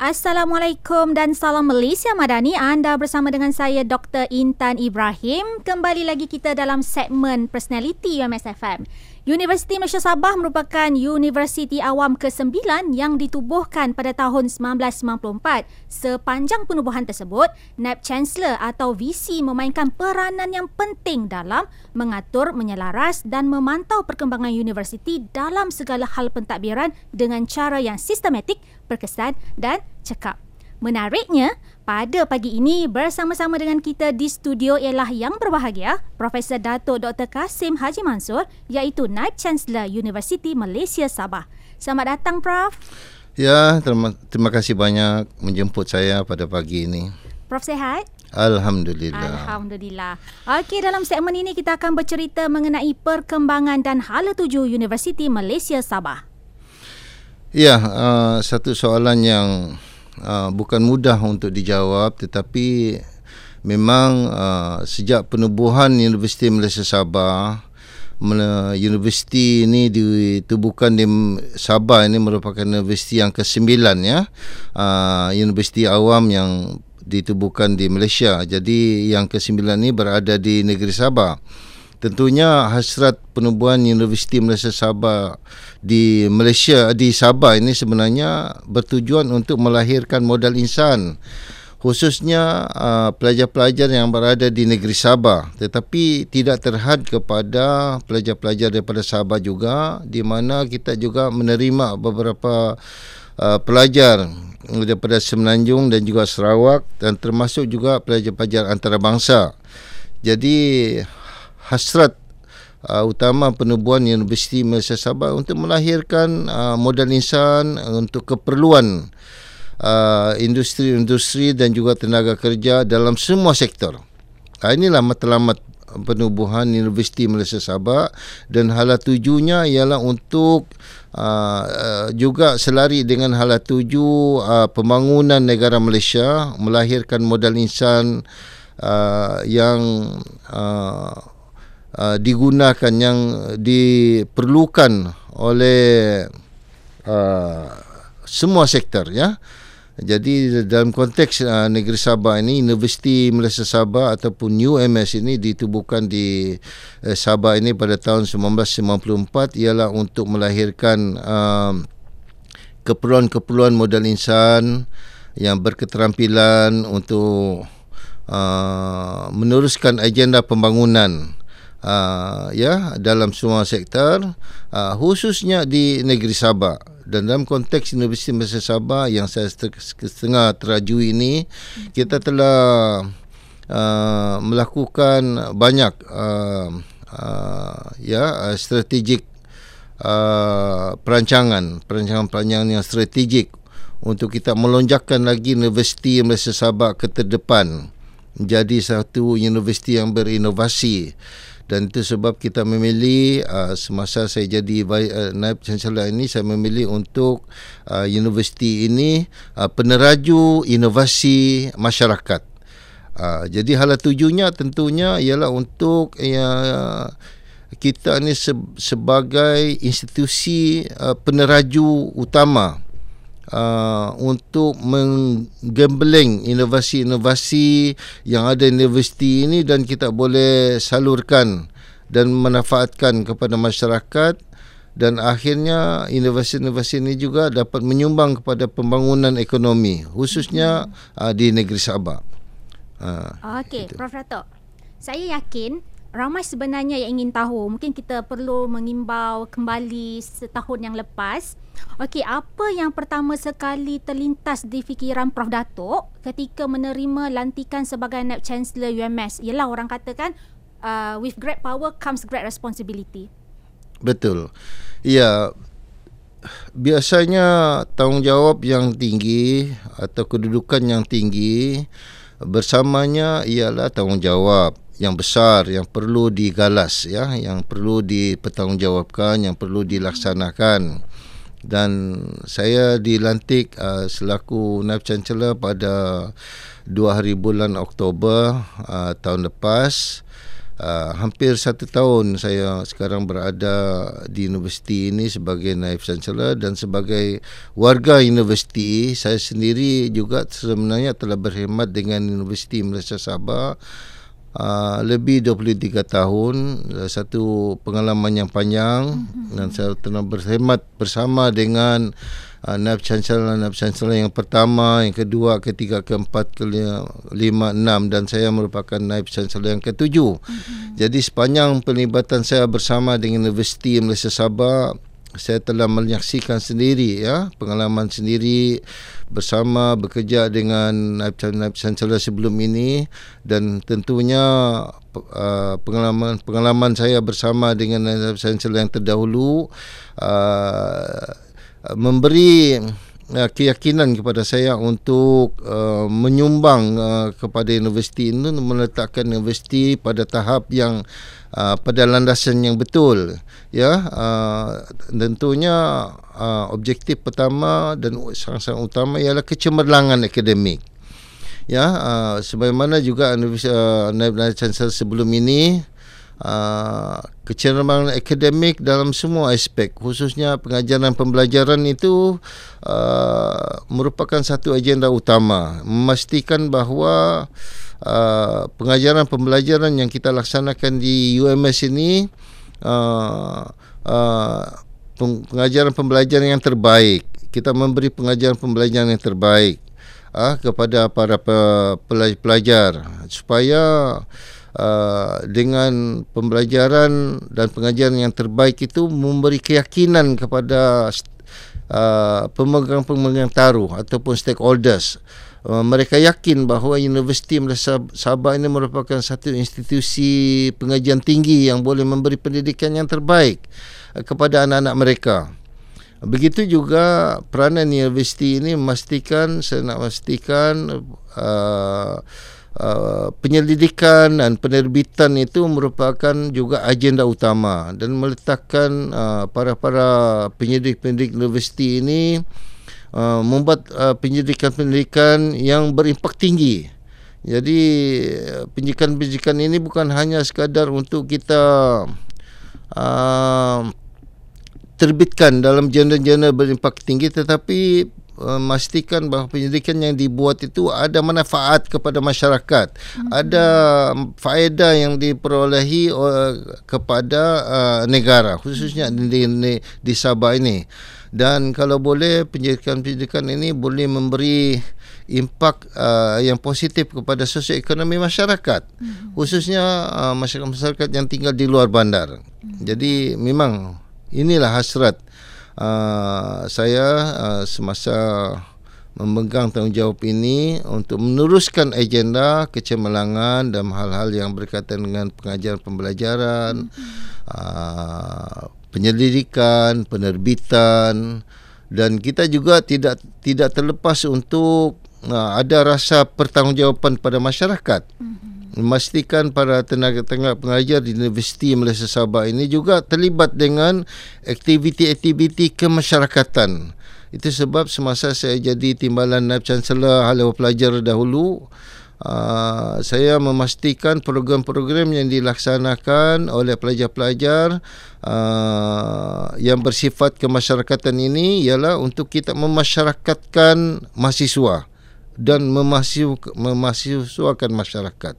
Assalamualaikum dan salam Malaysia Madani. Anda bersama dengan saya Dr. Intan Ibrahim. Kembali lagi kita dalam segmen Personality UMSFM. Universiti Malaysia Sabah merupakan universiti awam ke-9 yang ditubuhkan pada tahun 1994. Sepanjang penubuhan tersebut, Naib Canselor atau VC memainkan peranan yang penting dalam mengatur, menyelaras dan memantau perkembangan universiti dalam segala hal pentadbiran dengan cara yang sistematik, berkesan dan cekap. Menariknya, pada pagi ini bersama-sama dengan kita di studio ialah yang berbahagia Prof. Datuk Dr. Kassim Mansor, iaitu Naib Canselor Universiti Malaysia Sabah. Selamat datang, Prof. Ya, terima kasih banyak menjemput saya pada pagi ini. Prof sihat? Alhamdulillah. Okey, dalam segmen ini kita akan bercerita mengenai perkembangan dan hala tuju Universiti Malaysia Sabah. Ya, satu soalan yang bukan mudah untuk dijawab, tetapi memang sejak penubuhan Universiti Malaysia Sabah, universiti ini ditubuhkan di Sabah ini merupakan universiti yang ke-9, ya. Universiti awam yang ditubuhkan di Malaysia. Jadi yang ke-9 ini berada di negeri Sabah. Tentunya hasrat penubuhan Universiti Malaysia Sabah di Sabah ini sebenarnya bertujuan untuk melahirkan modal insan, khususnya pelajar-pelajar yang berada di negeri Sabah, tetapi tidak terhad kepada pelajar-pelajar daripada Sabah juga, di mana kita juga menerima beberapa pelajar daripada Semenanjung dan juga Sarawak, dan termasuk juga pelajar-pelajar antarabangsa. Jadi hasrat utama penubuhan Universiti Malaysia Sabah untuk melahirkan modal insan untuk keperluan industri dan juga tenaga kerja dalam semua sektor. Inilah matlamat penubuhan Universiti Malaysia Sabah, dan hala tujunya ialah untuk juga selari dengan hala tuju pembangunan negara Malaysia, melahirkan modal insan yang digunakan, yang diperlukan oleh semua sektor, ya. Jadi dalam konteks negeri Sabah ini, Universiti Malaysia Sabah ataupun UMS ini ditubuhkan di Sabah ini pada tahun 1994 ialah untuk melahirkan keperluan-keperluan modal insan yang berketerampilan untuk meneruskan agenda pembangunan dalam semua sektor, khususnya di negeri Sabah. Dan dalam konteks Universiti Malaysia Sabah yang saya setengah teraju ini, kita telah melakukan banyak strategik perancangan yang strategik untuk kita melonjakkan lagi Universiti Malaysia Sabah ke terdepan, menjadi satu universiti yang berinovasi. Dan itu sebab kita memilih, semasa saya jadi Naib Canselor ini, saya memilih untuk universiti ini peneraju inovasi masyarakat. Jadi hala tujunya tentunya ialah untuk kita ini sebagai institusi peneraju utama untuk menggembeleng inovasi-inovasi yang ada di universiti ini, dan kita boleh salurkan dan manfaatkan kepada masyarakat, dan akhirnya inovasi-inovasi ini juga dapat menyumbang kepada pembangunan ekonomi, khususnya di negeri Sabah. Okey, Prof. Datuk, saya yakin ramai sebenarnya yang ingin tahu. Mungkin kita perlu mengimbau kembali setahun yang lepas. Okey, apa yang pertama sekali terlintas di fikiran Prof Datuk ketika menerima lantikan sebagai Naib Canselor UMS? Ialah orang katakan with great power comes great responsibility. Betul. Ya, biasanya tanggungjawab yang tinggi atau kedudukan yang tinggi bersamanya ialah tanggungjawab yang besar, yang perlu digalas, ya, yang perlu dipertanggungjawabkan, yang perlu dilaksanakan. Dan saya dilantik selaku Naib Canselor pada 2 hari bulan Oktober tahun lepas. Hampir satu tahun saya sekarang berada di universiti ini sebagai Naib Canselor dan sebagai warga universiti. Saya sendiri juga sebenarnya telah berkhidmat dengan Universiti Malaysia Sabah lebih 23 tahun, satu pengalaman yang panjang, dan saya telah berkhidmat bersama dengan Naib Canselor yang pertama, yang kedua, ketiga, keempat, kelima, enam, dan saya merupakan Naib Canselor yang ketujuh. Jadi sepanjang pelibatan saya bersama dengan Universiti Malaysia Sabah, saya telah menyaksikan sendiri pengalaman sendiri bersama bekerja dengan Naib Canselor sebelum ini, dan tentunya pengalaman saya bersama dengan Naib Canselor yang terdahulu memberi keyakinan kepada saya untuk menyumbang kepada universiti ini, meletakkan universiti pada tahap yang pada landasan yang betul. Tentunya objektif pertama dan sangat-sangat utama ialah kecemerlangan akademik. Sebagaimana juga Naib Canselor sebelum ini, kecerdasan akademik dalam semua aspek, khususnya pengajaran pembelajaran itu merupakan satu agenda utama, memastikan bahawa pengajaran pembelajaran yang kita laksanakan di UMS ini pengajaran pembelajaran yang terbaik. Kita memberi pengajaran pembelajaran yang terbaik kepada para pelajar supaya dengan pembelajaran dan pengajaran yang terbaik itu memberi keyakinan kepada pemegang-pemegang taruh ataupun stakeholders. Mereka yakin bahawa Universiti Malaysia Sabah ini merupakan satu institusi pengajian tinggi yang boleh memberi pendidikan yang terbaik kepada anak-anak mereka. Begitu juga peranan universiti ini memastikan, saya nak pastikan penyelidikan dan penerbitan itu merupakan juga agenda utama, dan meletakkan para penyelidik-penyelidik universiti ini membuat penyelidikan-penyelidikan yang berimpak tinggi. Jadi penyelidikan-penyelidikan ini bukan hanya sekadar untuk kita terbitkan dalam genre-genre berimpak tinggi, tetapi memastikan bahawa pendidikan yang dibuat itu ada manfaat kepada masyarakat, ada faedah yang diperolehi kepada negara, khususnya di Sabah ini. Dan kalau boleh, pendidikan ini boleh memberi impak yang positif kepada sosioekonomi masyarakat, khususnya masyarakat yang tinggal di luar bandar. Jadi memang inilah hasrat saya semasa memegang tanggungjawab ini untuk meneruskan agenda kecemerlangan dalam hal-hal yang berkaitan dengan pengajaran pembelajaran, penyelidikan, penerbitan, dan kita juga tidak terlepas untuk ada rasa pertanggungjawaban pada masyarakat. Memastikan para tenaga-tenaga pengajar di Universiti Malaysia Sabah ini juga terlibat dengan aktiviti-aktiviti kemasyarakatan. Itu sebab semasa saya jadi timbalan Naib Canselor Haluan Pelajar dahulu, saya memastikan program-program yang dilaksanakan oleh pelajar-pelajar yang bersifat kemasyarakatan ini ialah untuk kita memasyarakatkan mahasiswa dan memahasiswakan masyarakat.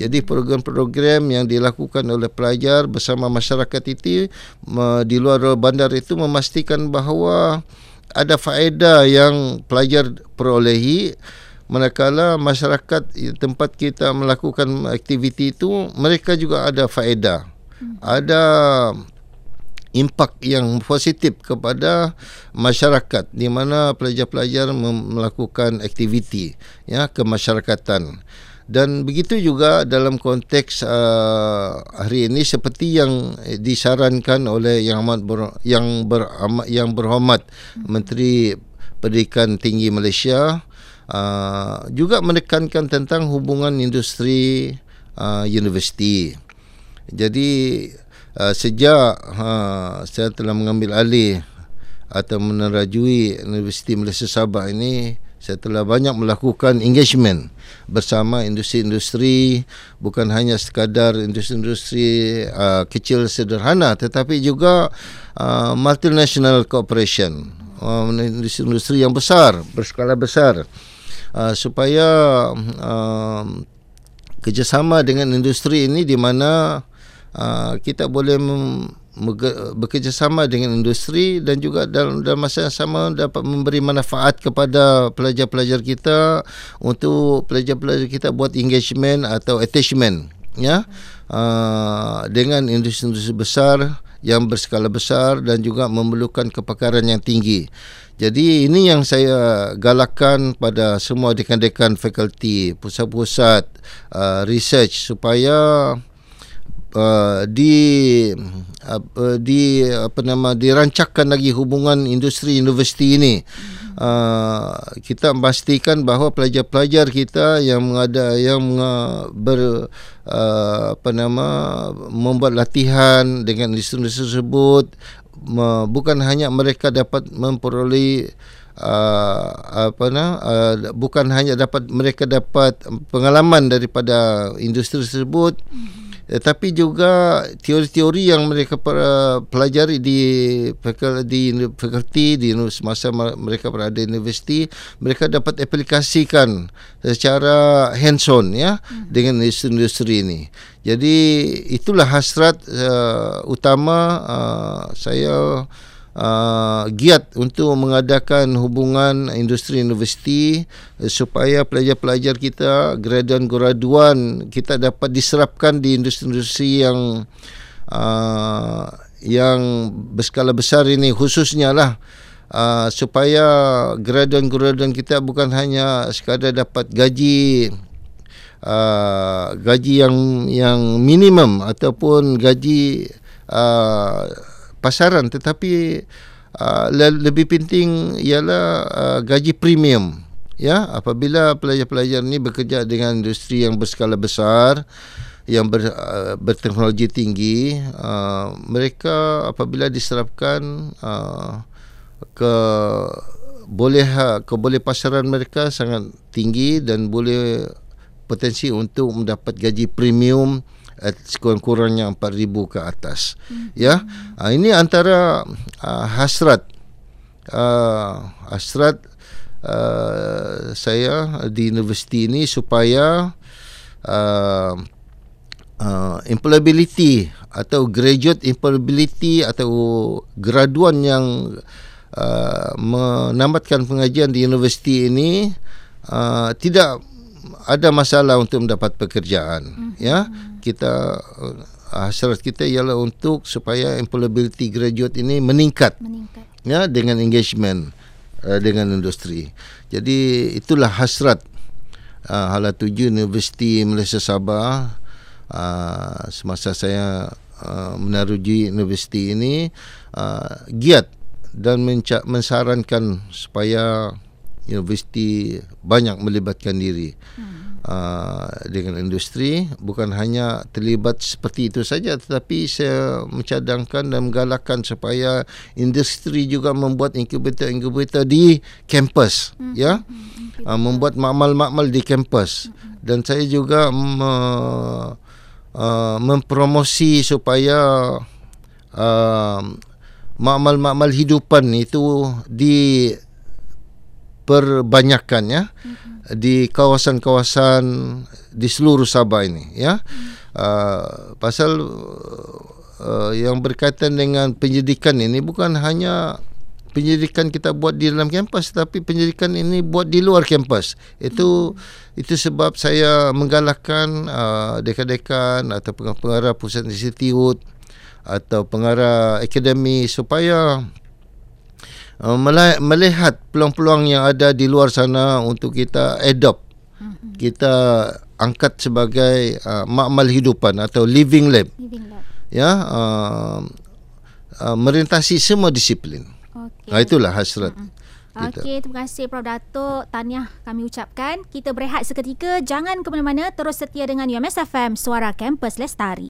Jadi program-program yang dilakukan oleh pelajar bersama masyarakat itu di luar bandar itu memastikan bahawa ada faedah yang pelajar perolehi, manakala masyarakat tempat kita melakukan aktiviti itu mereka juga ada faedah, ada impak yang positif kepada masyarakat, di mana pelajar-pelajar melakukan aktiviti kemasyarakatan. Dan begitu juga dalam konteks hari ini seperti yang disarankan oleh yang berhormat Menteri Pendidikan Tinggi Malaysia, juga menekankan tentang hubungan industri universiti. Jadi sejak saya telah mengambil alih atau menerajui Universiti Malaysia Sabah ini, Saya telah banyak melakukan engagement bersama industri-industri, bukan hanya sekadar industri-industri kecil sederhana, tetapi juga multinational corporation, industri-industri yang besar, berskala besar, supaya kerjasama dengan industri ini di mana kita boleh bekerjasama dengan industri dan juga dalam masa yang sama dapat memberi manfaat kepada pelajar-pelajar kita, untuk pelajar-pelajar kita buat engagement atau attachment, ya, dengan industri-industri besar yang berskala besar dan juga memerlukan kepakaran yang tinggi. Jadi ini yang saya galakkan pada semua dekan-dekan fakulti, pusat-pusat research, supaya dirancangkan lagi hubungan industri-universiti ini. Kita memastikan bahawa pelajar-pelajar kita yang membuat latihan dengan industri tersebut, bukan hanya mereka dapat memperoleh bukan hanya mereka dapat pengalaman daripada industri tersebut, tetapi juga teori-teori yang mereka pelajari di fakulti di semasa mereka berada di universiti, mereka dapat aplikasikan secara hands-on, ya, dengan industri ini. Jadi itulah hasrat utama saya giat untuk mengadakan hubungan industri-universiti, supaya pelajar-pelajar kita, graduan-graduan kita dapat diserapkan di industri-industri yang berskala besar ini khususnya lah, supaya graduan-graduan kita bukan hanya sekadar dapat gaji yang minimum ataupun gaji pasaran, tetapi lebih penting ialah gaji premium, ya. Apabila pelajar-pelajar ini bekerja dengan industri yang berskala besar, yang berteknologi tinggi, mereka apabila diserapkan ke boleh pasaran mereka sangat tinggi dan boleh potensi untuk mendapat gaji premium sekurang-kurangnya 4,000 ke atas, ya. Ini antara hasrat saya di universiti ini, supaya employability atau graduate employability atau graduan yang menamatkan pengajian di universiti ini tidak ada masalah untuk mendapat pekerjaan, ya. Kita hasrat kita ialah untuk supaya employability graduate ini meningkat. Ya, dengan engagement dengan industri. Jadi itulah hasrat Hala Tuju Universiti Malaysia Sabah semasa saya menaruji universiti ini, giat dan mensarankan supaya universiti banyak melibatkan diri dengan industri, bukan hanya terlibat seperti itu saja, tetapi saya mencadangkan dan menggalakkan supaya industri juga membuat inkubator-inkubator di kampus, ya, membuat makmal-makmal di kampus, dan saya juga mempromosi supaya makmal-makmal hidupan itu di perbanyakannya di kawasan-kawasan di seluruh Sabah ini, ya. Pasal yang berkaitan dengan pendidikan ini, bukan hanya pendidikan kita buat di dalam kampus, tapi pendidikan ini buat di luar kampus. Itu sebab saya menggalakkan dekan-dekan atau pengarah pusat institut atau pengarah akademi supaya melihat peluang-peluang yang ada di luar sana untuk kita adopt, kita angkat sebagai makmal hidupan atau living lab. Ya, merentasi semua disiplin. Okay. Itulah hasrat. Okey, terima kasih Prof. Datuk. Tahniah kami ucapkan. Kita berehat seketika, jangan ke mana-mana, terus setia dengan UMSFM, Suara Kampus Lestari.